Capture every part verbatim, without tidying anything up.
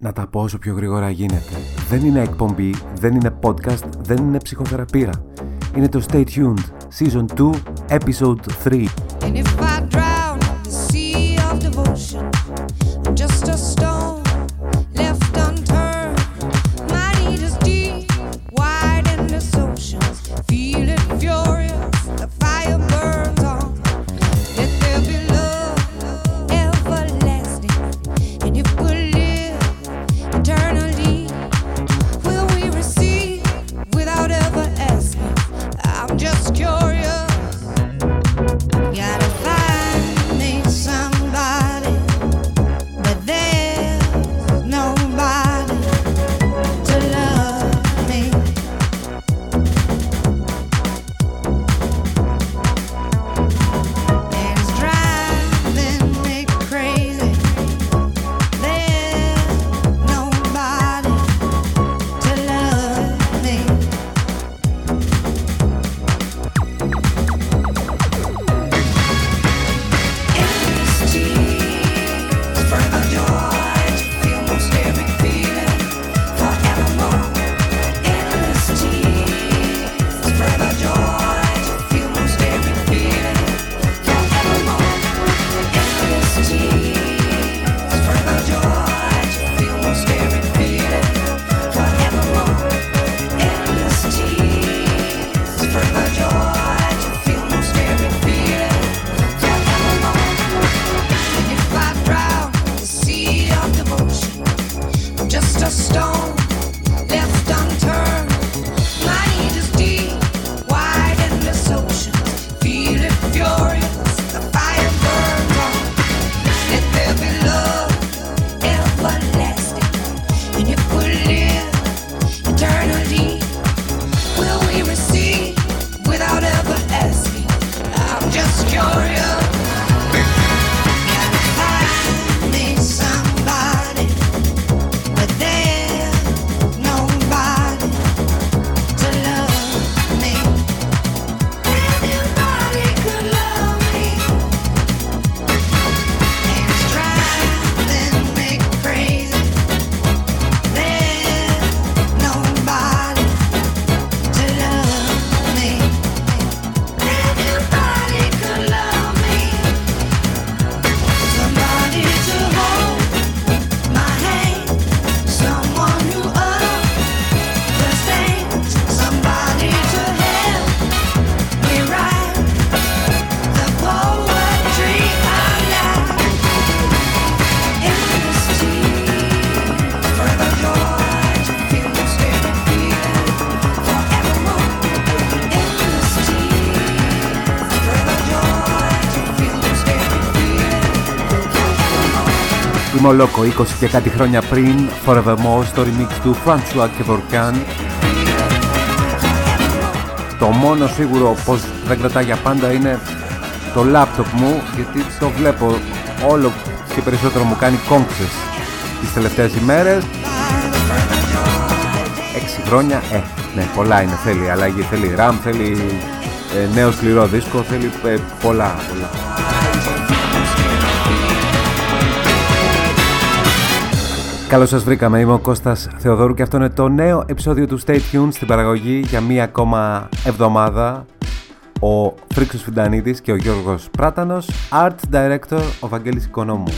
να τα πω όσο πιο γρήγορα γίνεται. Δεν είναι εκπομπή, δεν είναι podcast, δεν είναι ψυχοθεραπεία. Είναι το Stay Tuned, Season two, Episode three. And if I drown in the sea of devotion, I'm just a stone left unturned. My need is deep, wide in the oceans, feeling furious, the fire burns on. Let there be love, everlasting, and if we live eternally, will we receive without ever asking? I'm just curious. Gotta find me somebody, but there's nobody to love me. And it's driving me crazy. There's nobody to love me. And if I drown in the sea of devotion, I'm just a stone left unturned. My need is deep, wide in this ocean, feeling furious, the fire burns on. Let there be love, everlasting, and if we live eternally, will we receive without ever asking? I'm just curious. Find me somebody, but there's nobody to love me. Anybody could love me, and it's driving me crazy. There's nobody to love me. Anybody could love me. Somebody to hold my hand, someone who understands, somebody to help me write the poetry I like. Endlessly, forever joy to feel the spirit feeling, forevermore. Endlessly, forever joy to feel the spirit feeling, forevermore. Η Moloko, είκοσι και κάτι χρόνια πριν, Forevermore, στο remix του Φανσουάκ και Βορκάν. Το μόνο σίγουρο πως δεν κρατά για πάντα είναι το λάπτοπ μου, γιατί το βλέπω όλο και περισσότερο μου κάνει κόμψες τις τελευταίες ημέρες. Έξι χρόνια, ε, ναι, πολλά είναι, θέλει αλλαγή, θέλει RAM, θέλει ε, νέο σκληρό δίσκο, θέλει ε, πολλά, πολλά. Καλώς σας βρήκαμε, είμαι ο Κώστας Θεοδόρου και αυτό είναι το νέο επεισόδιο του Stay Tuned, στην παραγωγή για μία ακόμα εβδομάδα ο Φρίξος Φυντανίδης και ο Γιώργος Πράτανος, Art Director ο Βαγγέλης Οικονόμου.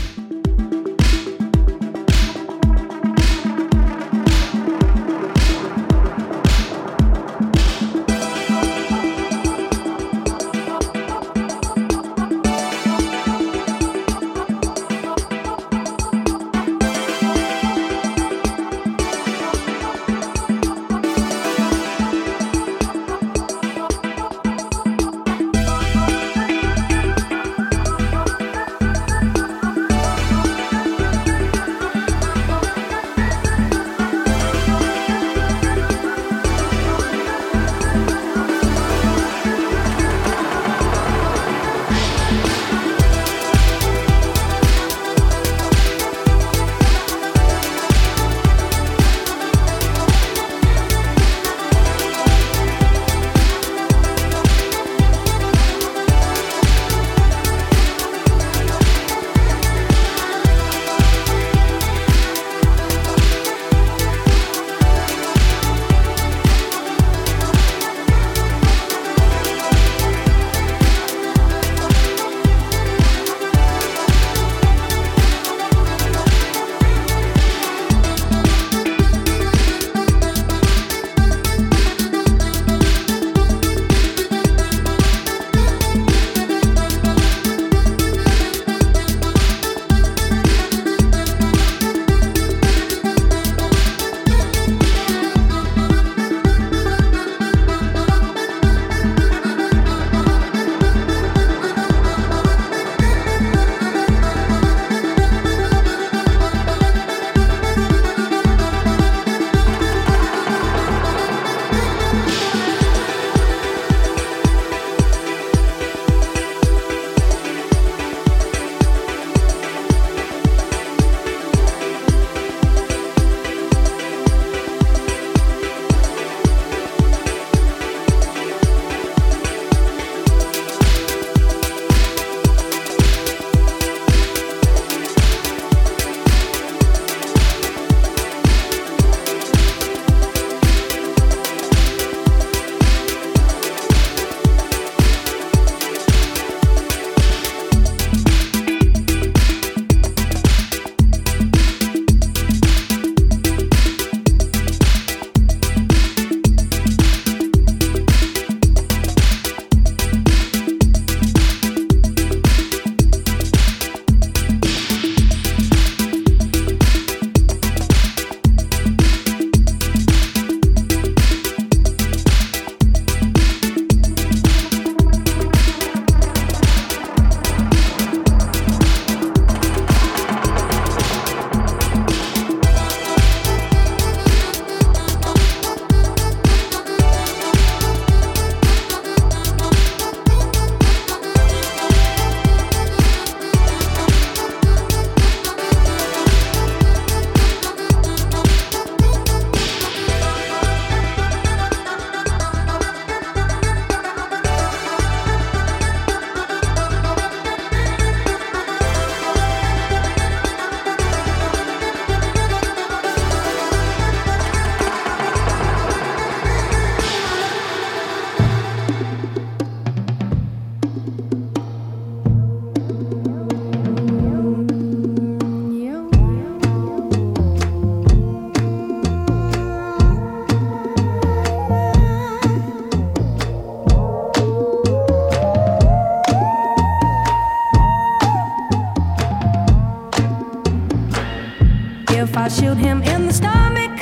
him in the stomach.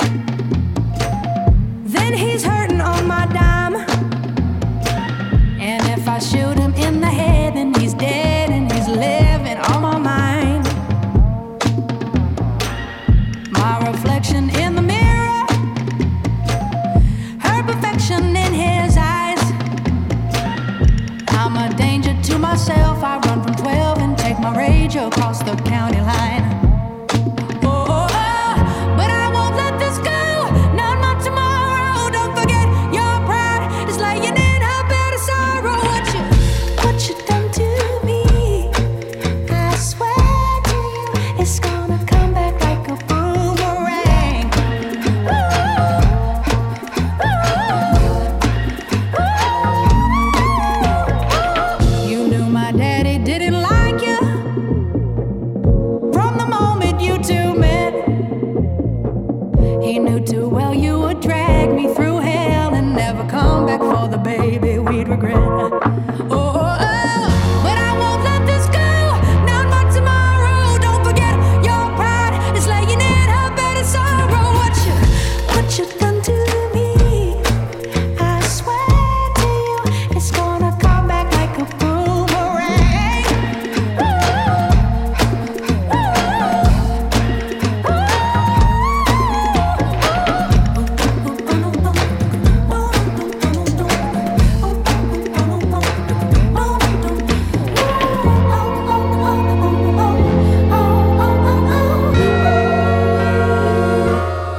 Then he's hurting on my dime. And if I shoot him in the head, then he's dead and he's living on my mind. My reflection in the mirror, her perfection in his eyes. I'm a danger to myself. I run from twelve and take my rage across the county line.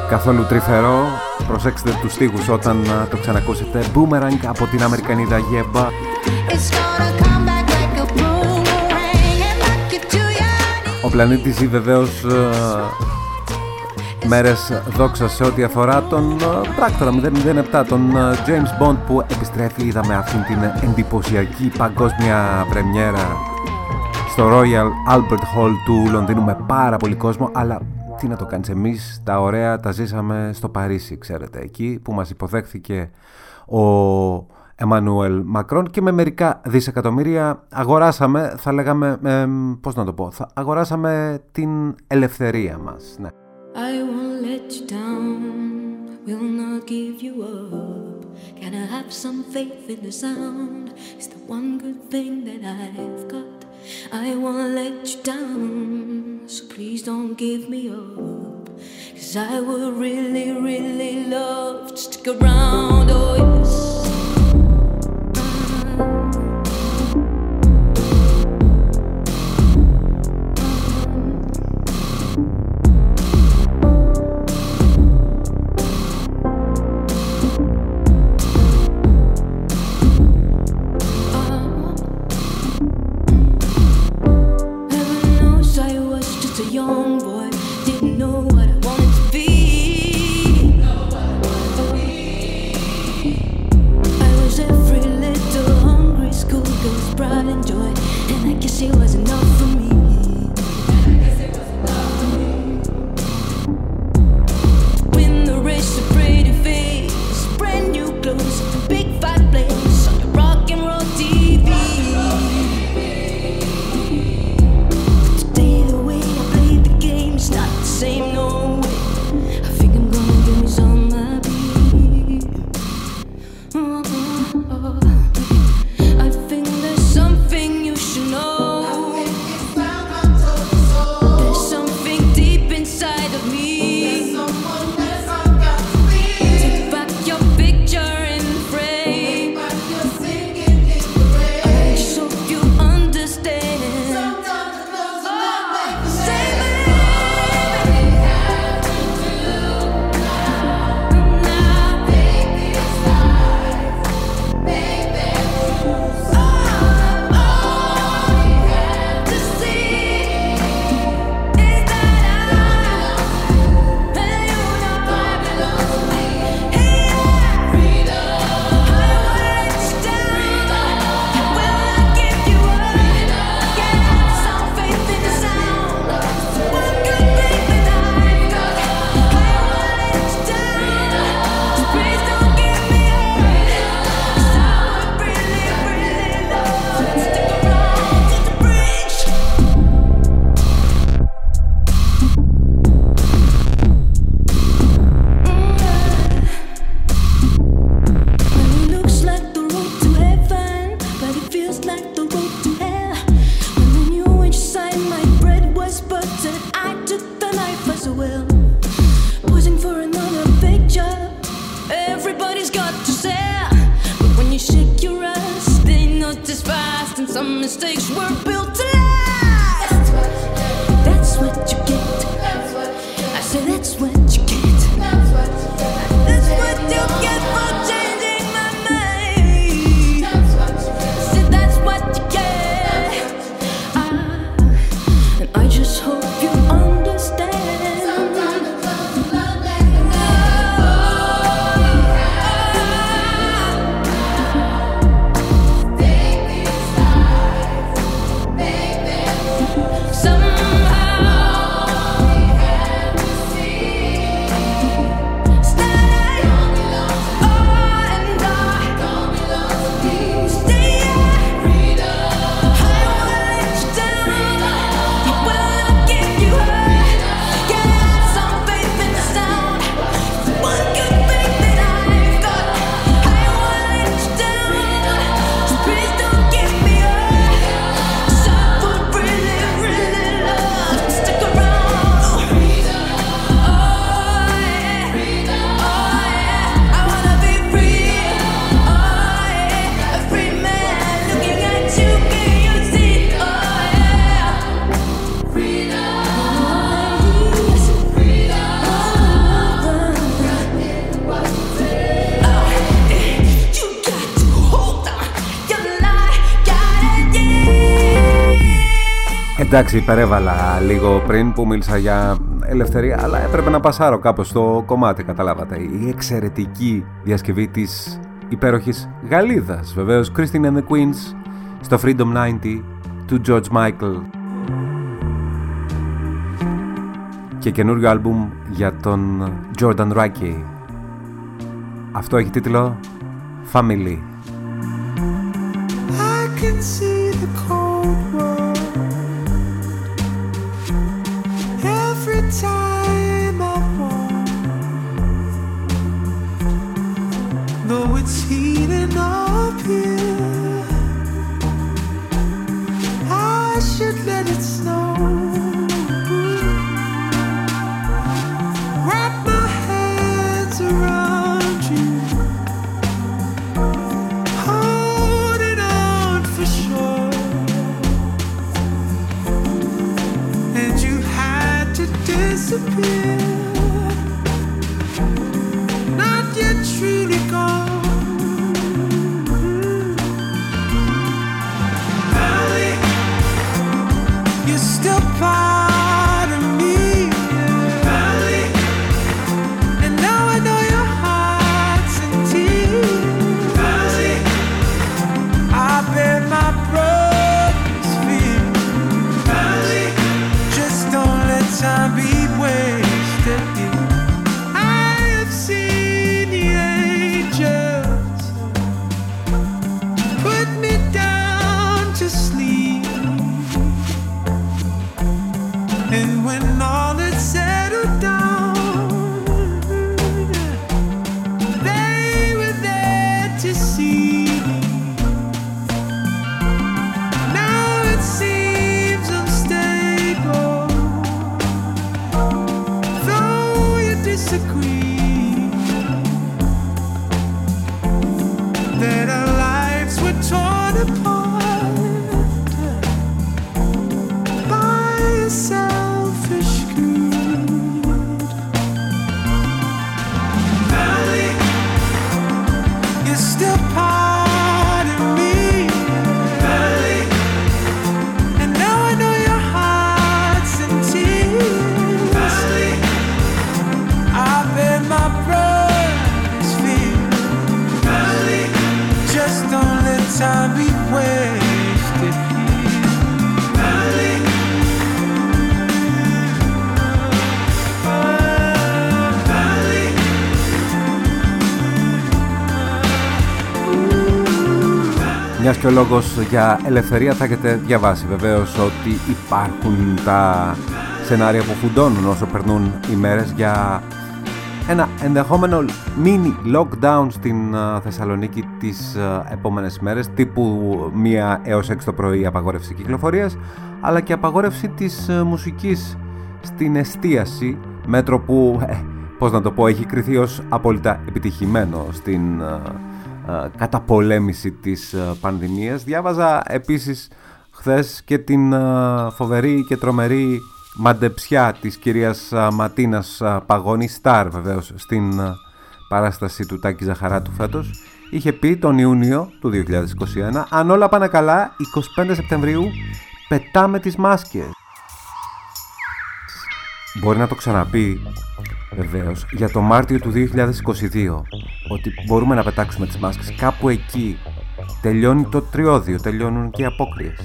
Καθόλου τρυφερό, προσέξτε τους στίχους όταν uh, το ξανακούσετε. Boomerang από την Αμερικανίδα Yebba. Ο πλανήτης ζει βεβαίως uh, μέρες δόξα σε ό,τι αφορά τον uh, πράκτορα μηδέν μηδέν επτά, τον uh, James Bond που επιστρέφει. Είδαμε αυτήν την εντυπωσιακή παγκόσμια πρεμιέρα στο Royal Albert Hall του Λονδίνου με πάρα πολύ κόσμο, αλλά τι να το κάνεις, εμείς τα ωραία τα ζήσαμε στο Παρίσι, ξέρετε, εκεί που μας υποδέχθηκε ο Εμμανουέλ Μακρόν και με μερικά δισεκατομμύρια αγοράσαμε, θα λέγαμε, ε, πώς να το πω, θα αγοράσαμε την ελευθερία μας. Ναι. I won't let you down, so please don't give me up, 'cause I would really, really love to stick around, oh yes. I think there's something you should know. mistakes were built to last. That's what you get. I said that's what you get. That's what you get for changing my mind. I said that's what you get. Ah, and I just hope you understand. Εντάξει, υπερέβαλα λίγο πριν που μίλησα για ελευθερία, αλλά έπρεπε να πασάρω κάπως στο κομμάτι, καταλάβατε. Η εξαιρετική διασκευή της υπέροχης Γαλλίδας, βεβαίως, Christine and the Queens, στο Freedom ενενήντα του George Michael. Και καινούριο άλμπουμ για τον Jordan Rakei. Αυτό έχει τίτλο Family. I can see the cold world. Every time I fall, though it's heating up here, I should let it snow. Wrap my hands around you, hold it on for sure, and you have to disappear, not yet truly gone. Valley, you're still part of me. Valley, and now I know your heart's in tears. Valley, I bet my brother's fear. Valley, just don't let time be wasted. I have seen the angels put me down to sleep, and when all is settled down, they were there to see. Now it seems unstable, though you disagree that our lives were torn apart by a selfish greed. Valley, you're still part of me. Valley, and now I know your heart's in tears. Valley, I bet my brother's fear. Valley, just don't let time be wasted here. Valley, Valley, Μιας και ο λόγος για ελευθερία, θα έχετε διαβάσει βεβαίως ότι υπάρχουν τα σενάρια που φουντώνουν όσο περνούν οι μέρες για ένα ενδεχόμενο mini lockdown στην uh, Θεσσαλονίκη τις uh, επόμενες μέρες, τύπου μία έως έξι το πρωί απαγόρευση κυκλοφορίας, αλλά και απαγόρευση της uh, μουσικής στην εστίαση, μέτρο που, ε, πώς να το πω, έχει κριθεί ως απόλυτα επιτυχημένο στην uh, uh, καταπολέμηση της uh, πανδημίας. Διάβαζα επίσης χθες και την α, φοβερή και τρομερή μαντεψιά της κυρίας α, Ματίνας α, Παγώνη, Σταρ βεβαίως, στην α, παράσταση του Τάκη Ζαχαράτου φέτος. Είχε πει τον Ιούνιο του δύο χιλιάδες είκοσι ένα, αν όλα πάνε καλά, εικοστή πέμπτη Σεπτεμβρίου πετάμε τις μάσκες. Μπορεί να το ξαναπεί βεβαίως για το Μάρτιο του δύο χιλιάδες είκοσι δύο, ότι μπορούμε να πετάξουμε τις μάσκες. Κάπου εκεί τελειώνει το τριώδιο, τελειώνουν και οι απόκριες.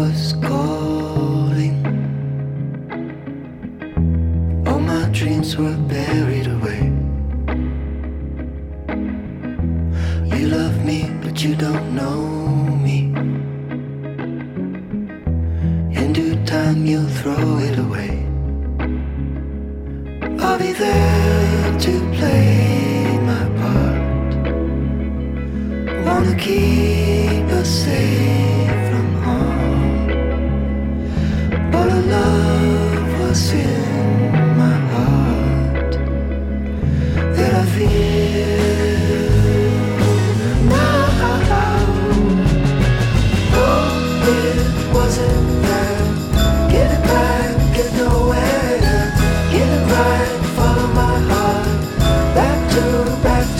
was calling. All my dreams were buried away. You love me, but you don't know me. In due time you'll throw it away. I'll be there to play my part. Wanna keep us safe from harm. But a love was in my heart that I feel now. Oh, it wasn't there. Get it back, get nowhere. Get it right.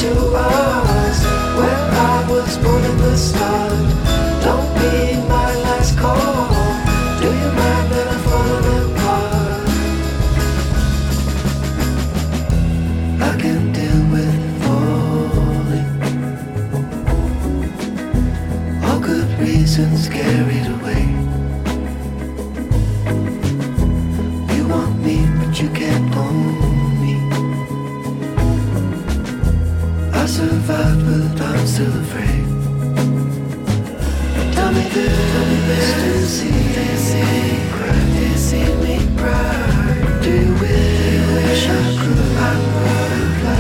To us, where I was born in the start. Don't be my last call. Do you mind that I'm falling apart? I can deal with falling. All good reasons carried away. You want me, but you can't own. I survived, but I'm still afraid. Tell me this, tell me this. Still see me cry, still see me cry. Do you wish I could reply?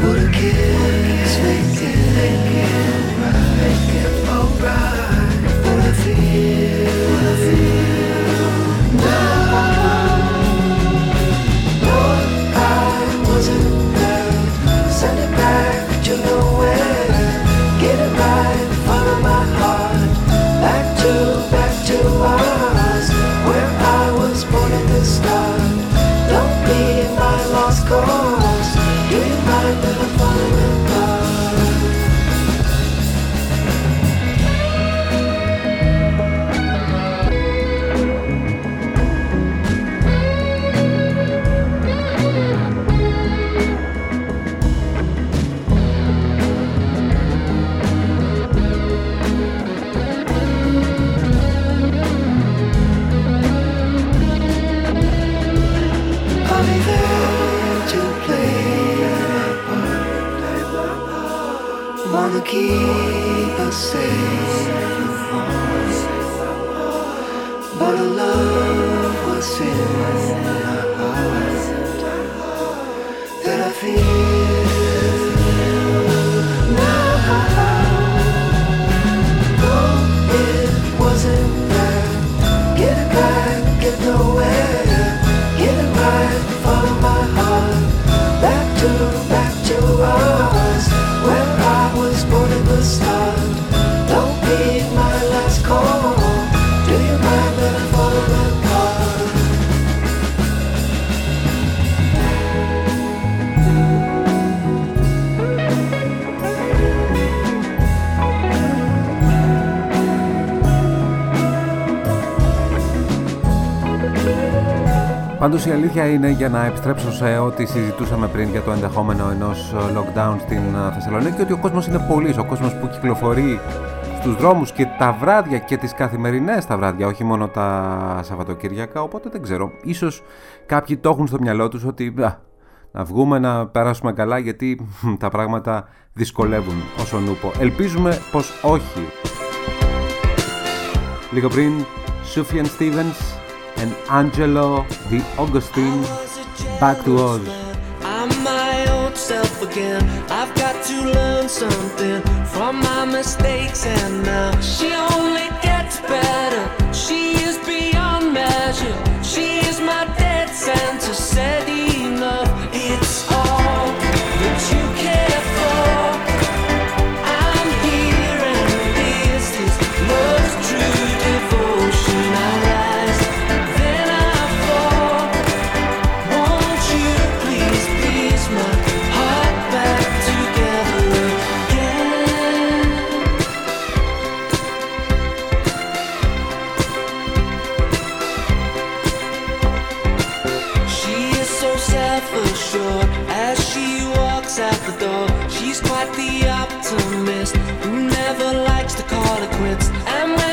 Would a kiss make it right? Make it alright? What I feel, what I feel now. Lord, I wasn't. Send it back to nowhere. Get it right, follow my heart. Back to, back to us, where I was born at the start. Don't be my lost cause. Do you mind that I'm falling apart? Wanna keep us safe from harm, but a love was in my heart that I feel now. Oh, it wasn't there. Get it back, get nowhere. Get it right, follow my heart. Back to, back to us, where I was. Start. Don't be my last call. Do you mind that I'm falling apart? Πάντως η αλήθεια είναι, για να επιστρέψω σε ό,τι συζητούσαμε πριν για το ενδεχόμενο ενός lockdown στην Θεσσαλονίκη, ότι ο κόσμος είναι πολύς, ο κόσμος που κυκλοφορεί στους δρόμους και τα βράδια και τις καθημερινές τα βράδια, όχι μόνο τα Σαββατοκύριακα, οπότε δεν ξέρω. Ίσως κάποιοι το έχουν στο μυαλό τους ότι α, να βγούμε να περάσουμε καλά, γιατί τα πράγματα δυσκολεύουν όσον ούπο. Ελπίζουμε πως όχι. Λίγο πριν, Sufjan Stevens and Angelo Augustine, back to Oz. I'm my old self again. I've got to learn something from my mistakes, and now she only gets better. She is beyond measure. She is my dead center. Said enough. It's all that you care for. I'm here, and this is love's true devotion. I she's quite the optimist who never likes to call it quits. And when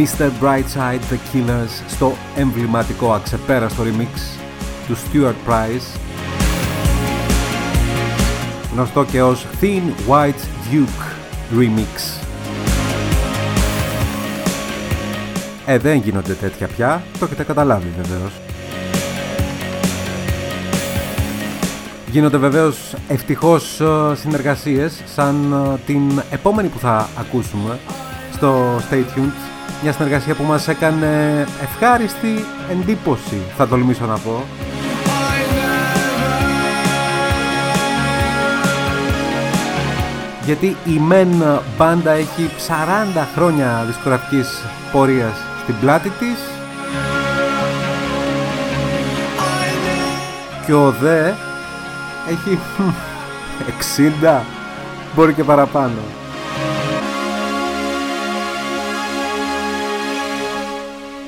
mister Brightside The Killers στο εμβληματικό αξεπέραστο remix του Stuart Price, γνωστό και ως Thin White Duke Remix. Ε, δεν γίνονται τέτοια πια, το έχετε καταλάβει βεβαίως. Γίνονται βεβαίως ευτυχώς συνεργασίες σαν την επόμενη που θα ακούσουμε στο Stay Tuned, μια συνεργασία που μας έκανε ευχάριστη εντύπωση, θα τολμήσω να πω. Γιατί η μεν μπάντα έχει σαράντα χρόνια δισκογραφικής πορείας στην πλάτη της και ο δε έχει εξήντα, μπορεί και παραπάνω.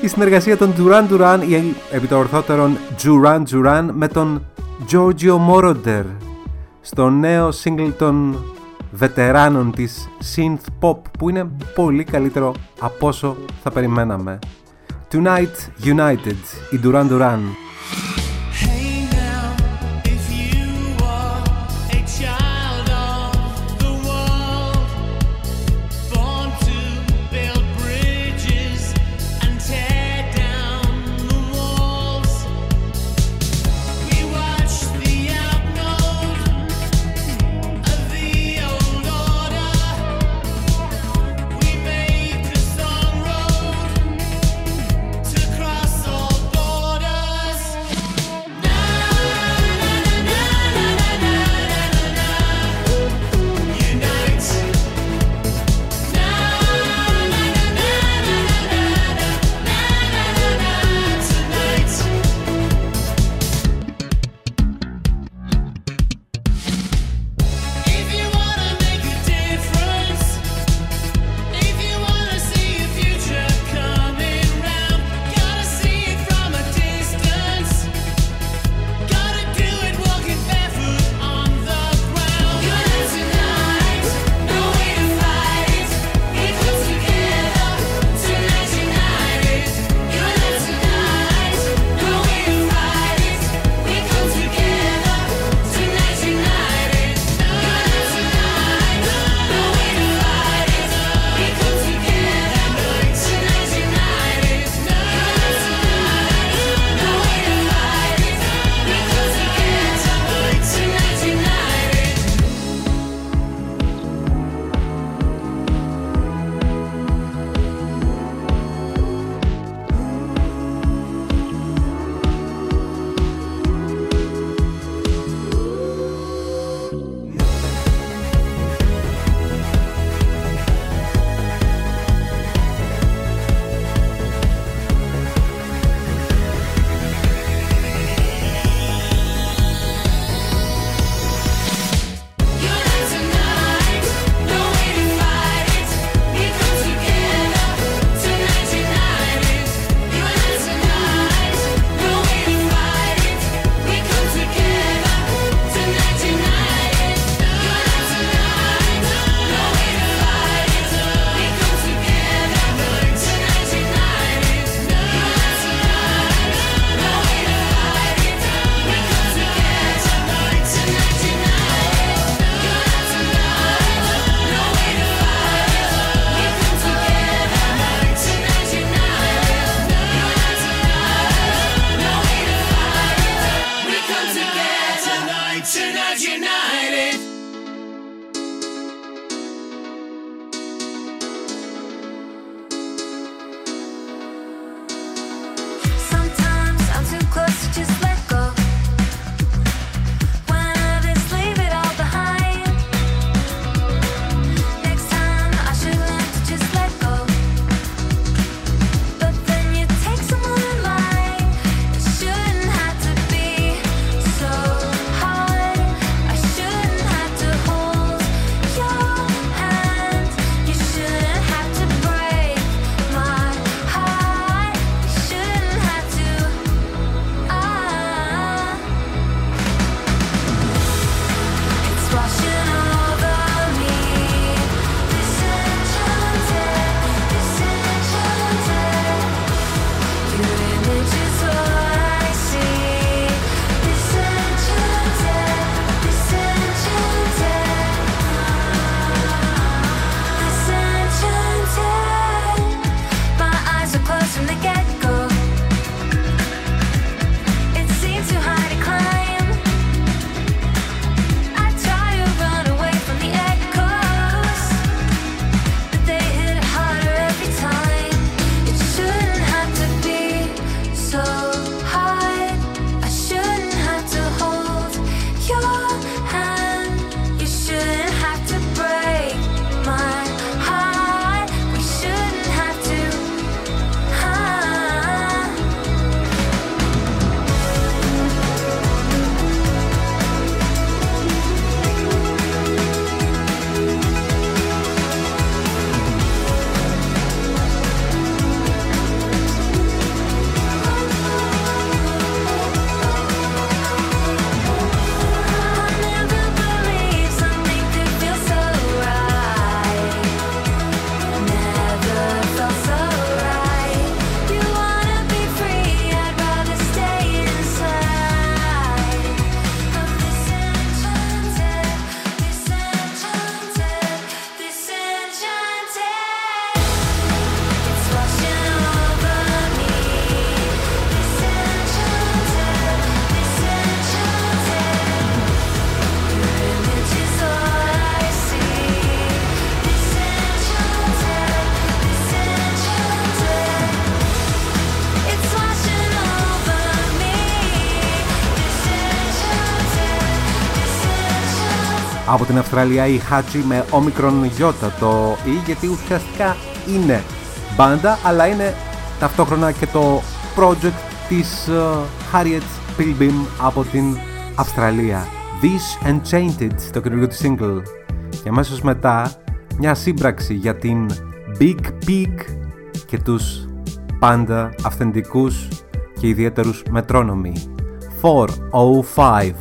Η συνεργασία των Duran Duran, ή επιταορθότερων Duran Duran, με τον Giorgio Moroder στο νέο single των βετεράνων της synth pop, που είναι πολύ καλύτερο από όσο θα περιμέναμε. Tonight United, η Duran Duran. Από την Αυστραλία η Hachi με όμικρον γιώτα το «η», γιατί ουσιαστικά είναι μπάντα, αλλά είναι ταυτόχρονα και το project της uh, Harriet Pilbim από την Αυστραλία. This Enchanted, το καινούργιο της single. Και αμέσως μετά μια σύμπραξη για την Big Pig και τους πάντα αυθεντικούς και ιδιαίτερους Metronomy. four oh five.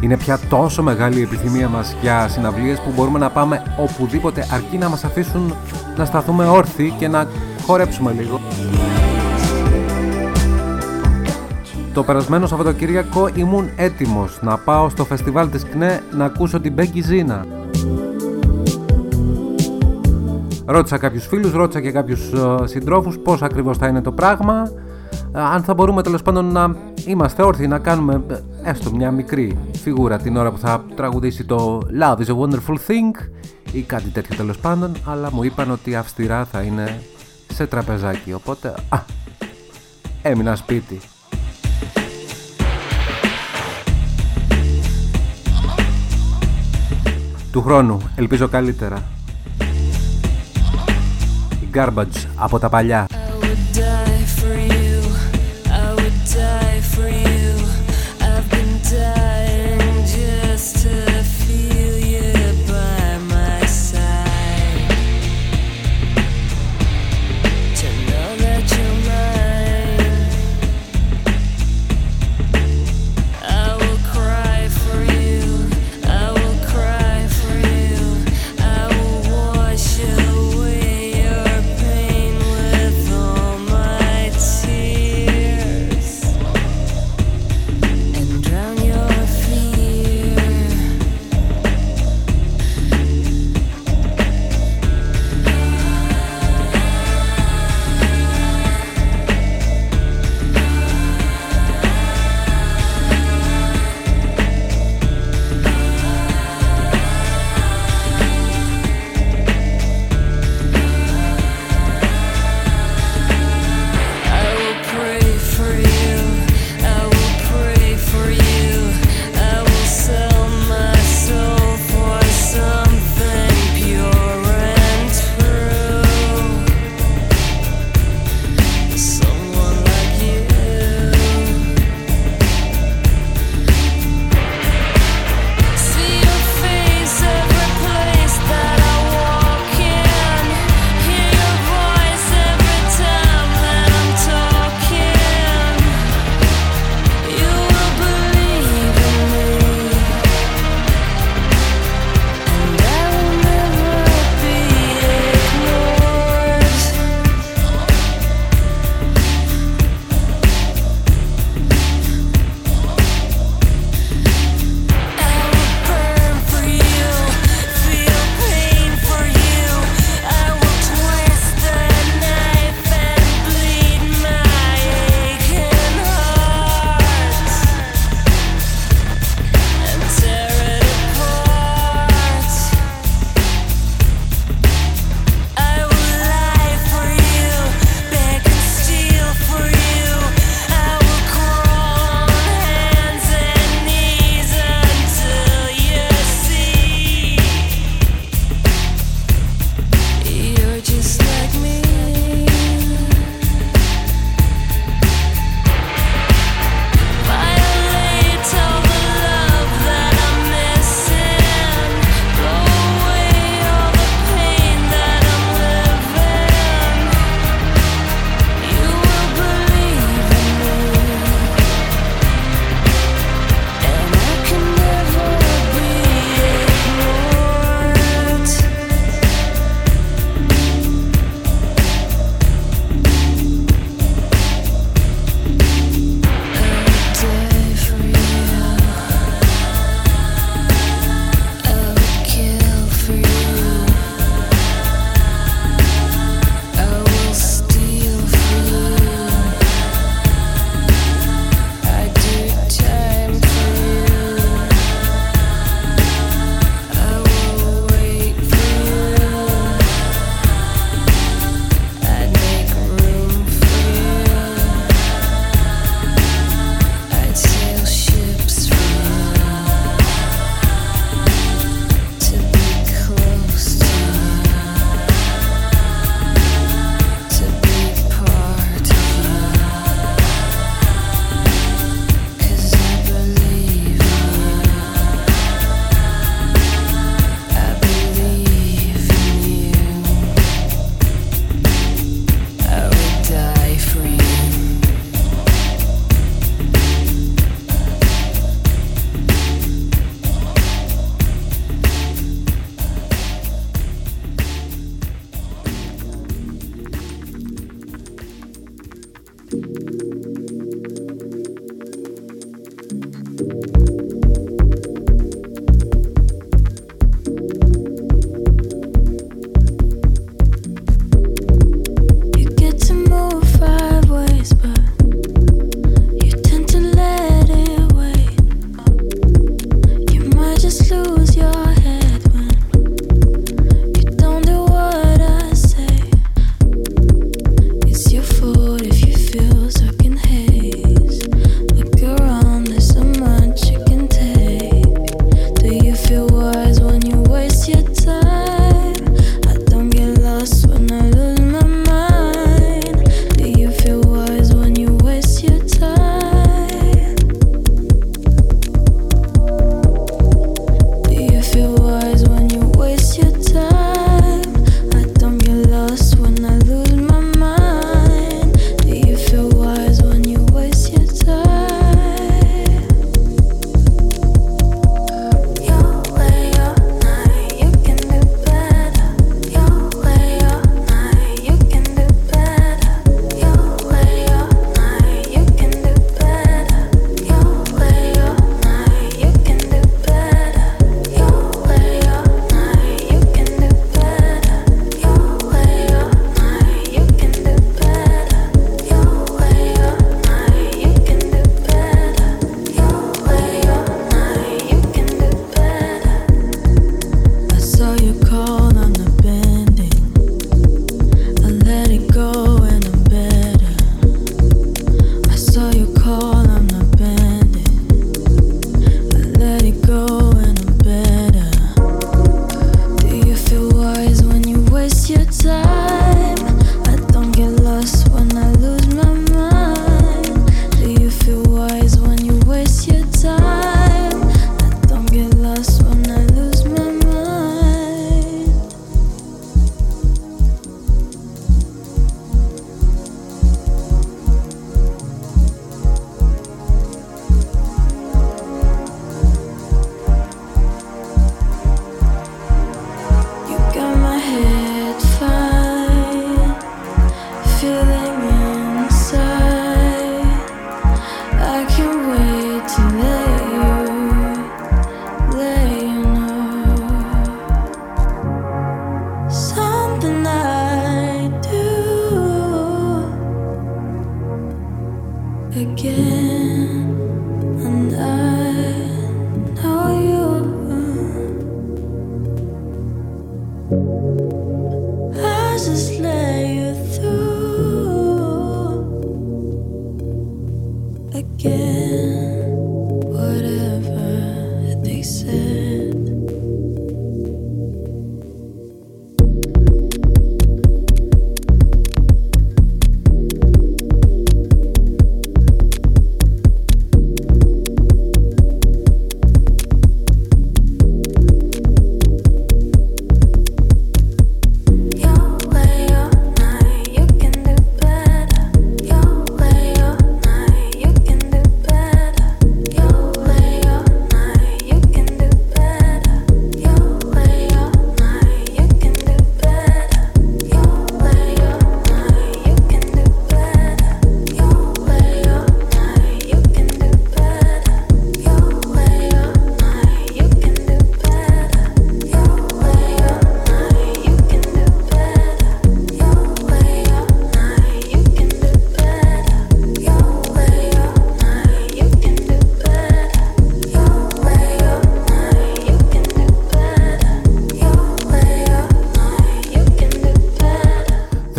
Είναι πια τόσο μεγάλη η επιθυμία μας για συναυλίες που μπορούμε να πάμε οπουδήποτε αρκεί να μας αφήσουν να σταθούμε όρθιοι και να χορέψουμε λίγο. Το περασμένο Σαββατοκύριακο ήμουν έτοιμος να πάω στο φεστιβάλ της ΚΝΕ να ακούσω την Μπέκη Ζήνα. Ρώτησα κάποιους φίλους, ρώτησα και κάποιους συντρόφους πώς ακριβώς θα είναι το πράγμα, αν θα μπορούμε τέλος πάντων να είμαστε όρθιοι, να κάνουμε έστω μια μικρή φιγούρα την ώρα που θα τραγουδήσει το Love is a Wonderful Thing ή κάτι τέτοιο τέλος πάντων, αλλά μου είπαν ότι αυστηρά θα είναι σε τραπεζάκι, οπότε α, έμεινα σπίτι. Του χρόνου, ελπίζω καλύτερα. Η Garbage από τα παλιά. Feel you by my side.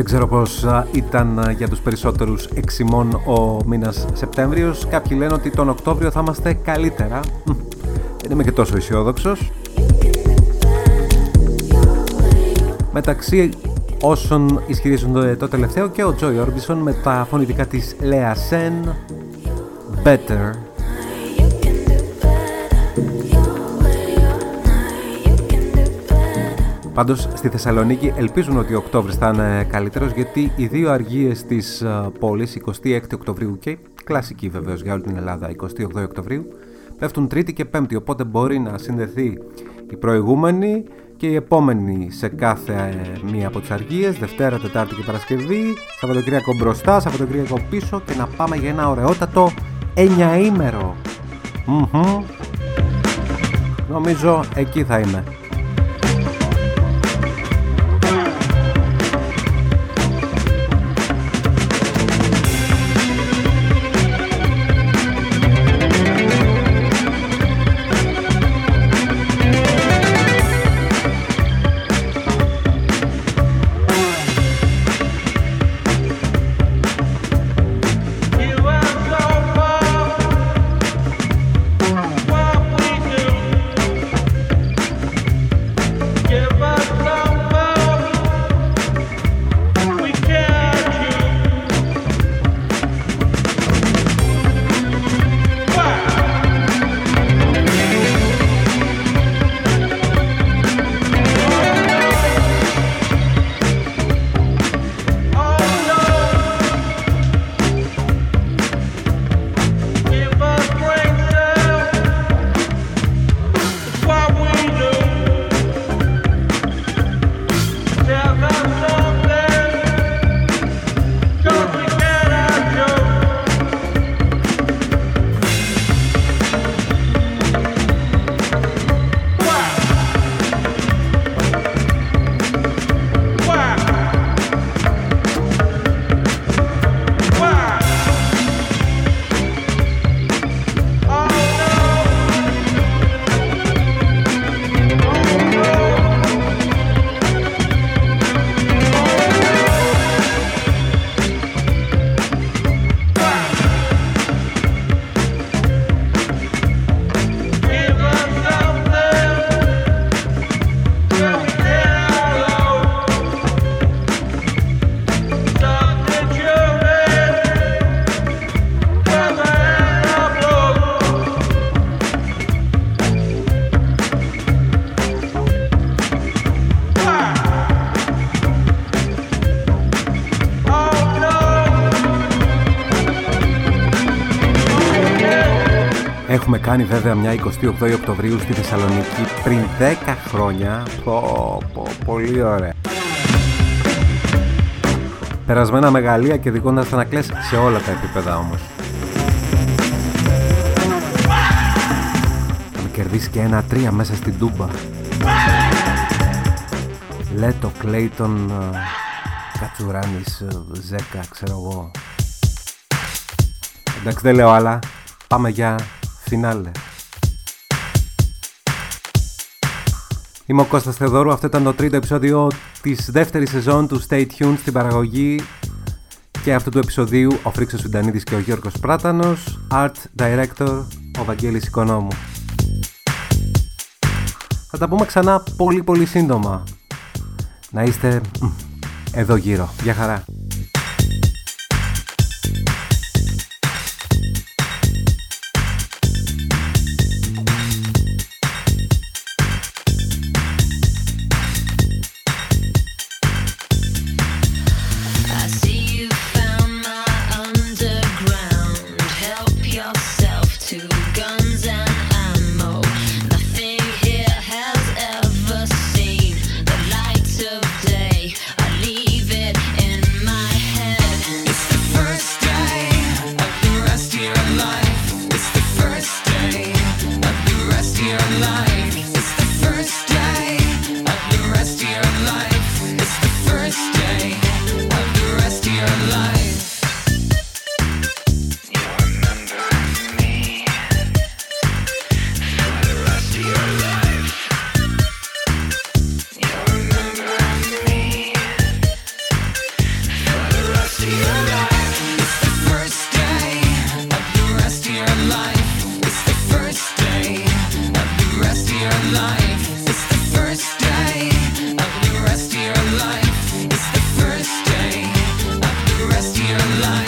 Ξέρω πως ήταν για τους περισσότερους εξημών ο μήνας Σεπτέμβριος. Κάποιοι λένε ότι τον Οκτώβριο θα είμαστε καλύτερα. Δεν είμαι και τόσο αισιόδοξος. Μεταξύ όσων ισχυρίζονται το τελευταίο και ο Τζόι Όρμπισον με τα φωνητικά της Λέα Σεν, Better. Πάντως στη Θεσσαλονίκη ελπίζουν ότι ο Οκτώβρης θα είναι καλύτερος, γιατί οι δύο αργίες της πόλης, εικοστή έκτη Οκτωβρίου και κλασική βεβαίως για όλη την Ελλάδα, εικοστή όγδοη Οκτωβρίου, πέφτουν Τρίτη και Πέμπτη, οπότε μπορεί να συνδεθεί η προηγούμενη και η επόμενη σε κάθε μία από τις αργίες, Δευτέρα, Τετάρτη και Παρασκευή, Σαββατοκύριακο μπροστά, Σαββατοκύριακο πίσω, και να πάμε για ένα ωραιότατο εννιαήμερο. Mm-hmm. Νομίζω εκεί θα είμαι. Έχουμε κάνει βέβαια μια εικοστή όγδοη Οκτωβρίου στη Θεσσαλονίκη πριν δέκα χρόνια. Πω, πω, πολύ ωραία. περασμένα μεγαλεία και δικώντας ανακλές σε όλα τα επίπεδα όμως. Θα με κερδίσει και ένα τρία μέσα στην Τούμπα. Λέτο, Κλέιτον, Κατσουράνης, Ζέκα, ξέρω εγώ. Εντάξει, δεν λέω άλλα, πάμε για φινάλε. Είμαι ο Κώστας Θεοδόρου, αυτό ήταν το τρίτο επεισόδιο της δεύτερης σεζόν του Stay Tuned. Στην παραγωγή και αυτού του επεισοδίου ο Φρίξος Φυντανίδης και ο Γιώργος Πράτανος, Art Director ο Βαγγέλης Οικονόμου. Θα τα πούμε ξανά πολύ πολύ σύντομα. Να είστε εδώ γύρω, για χαρά. Life.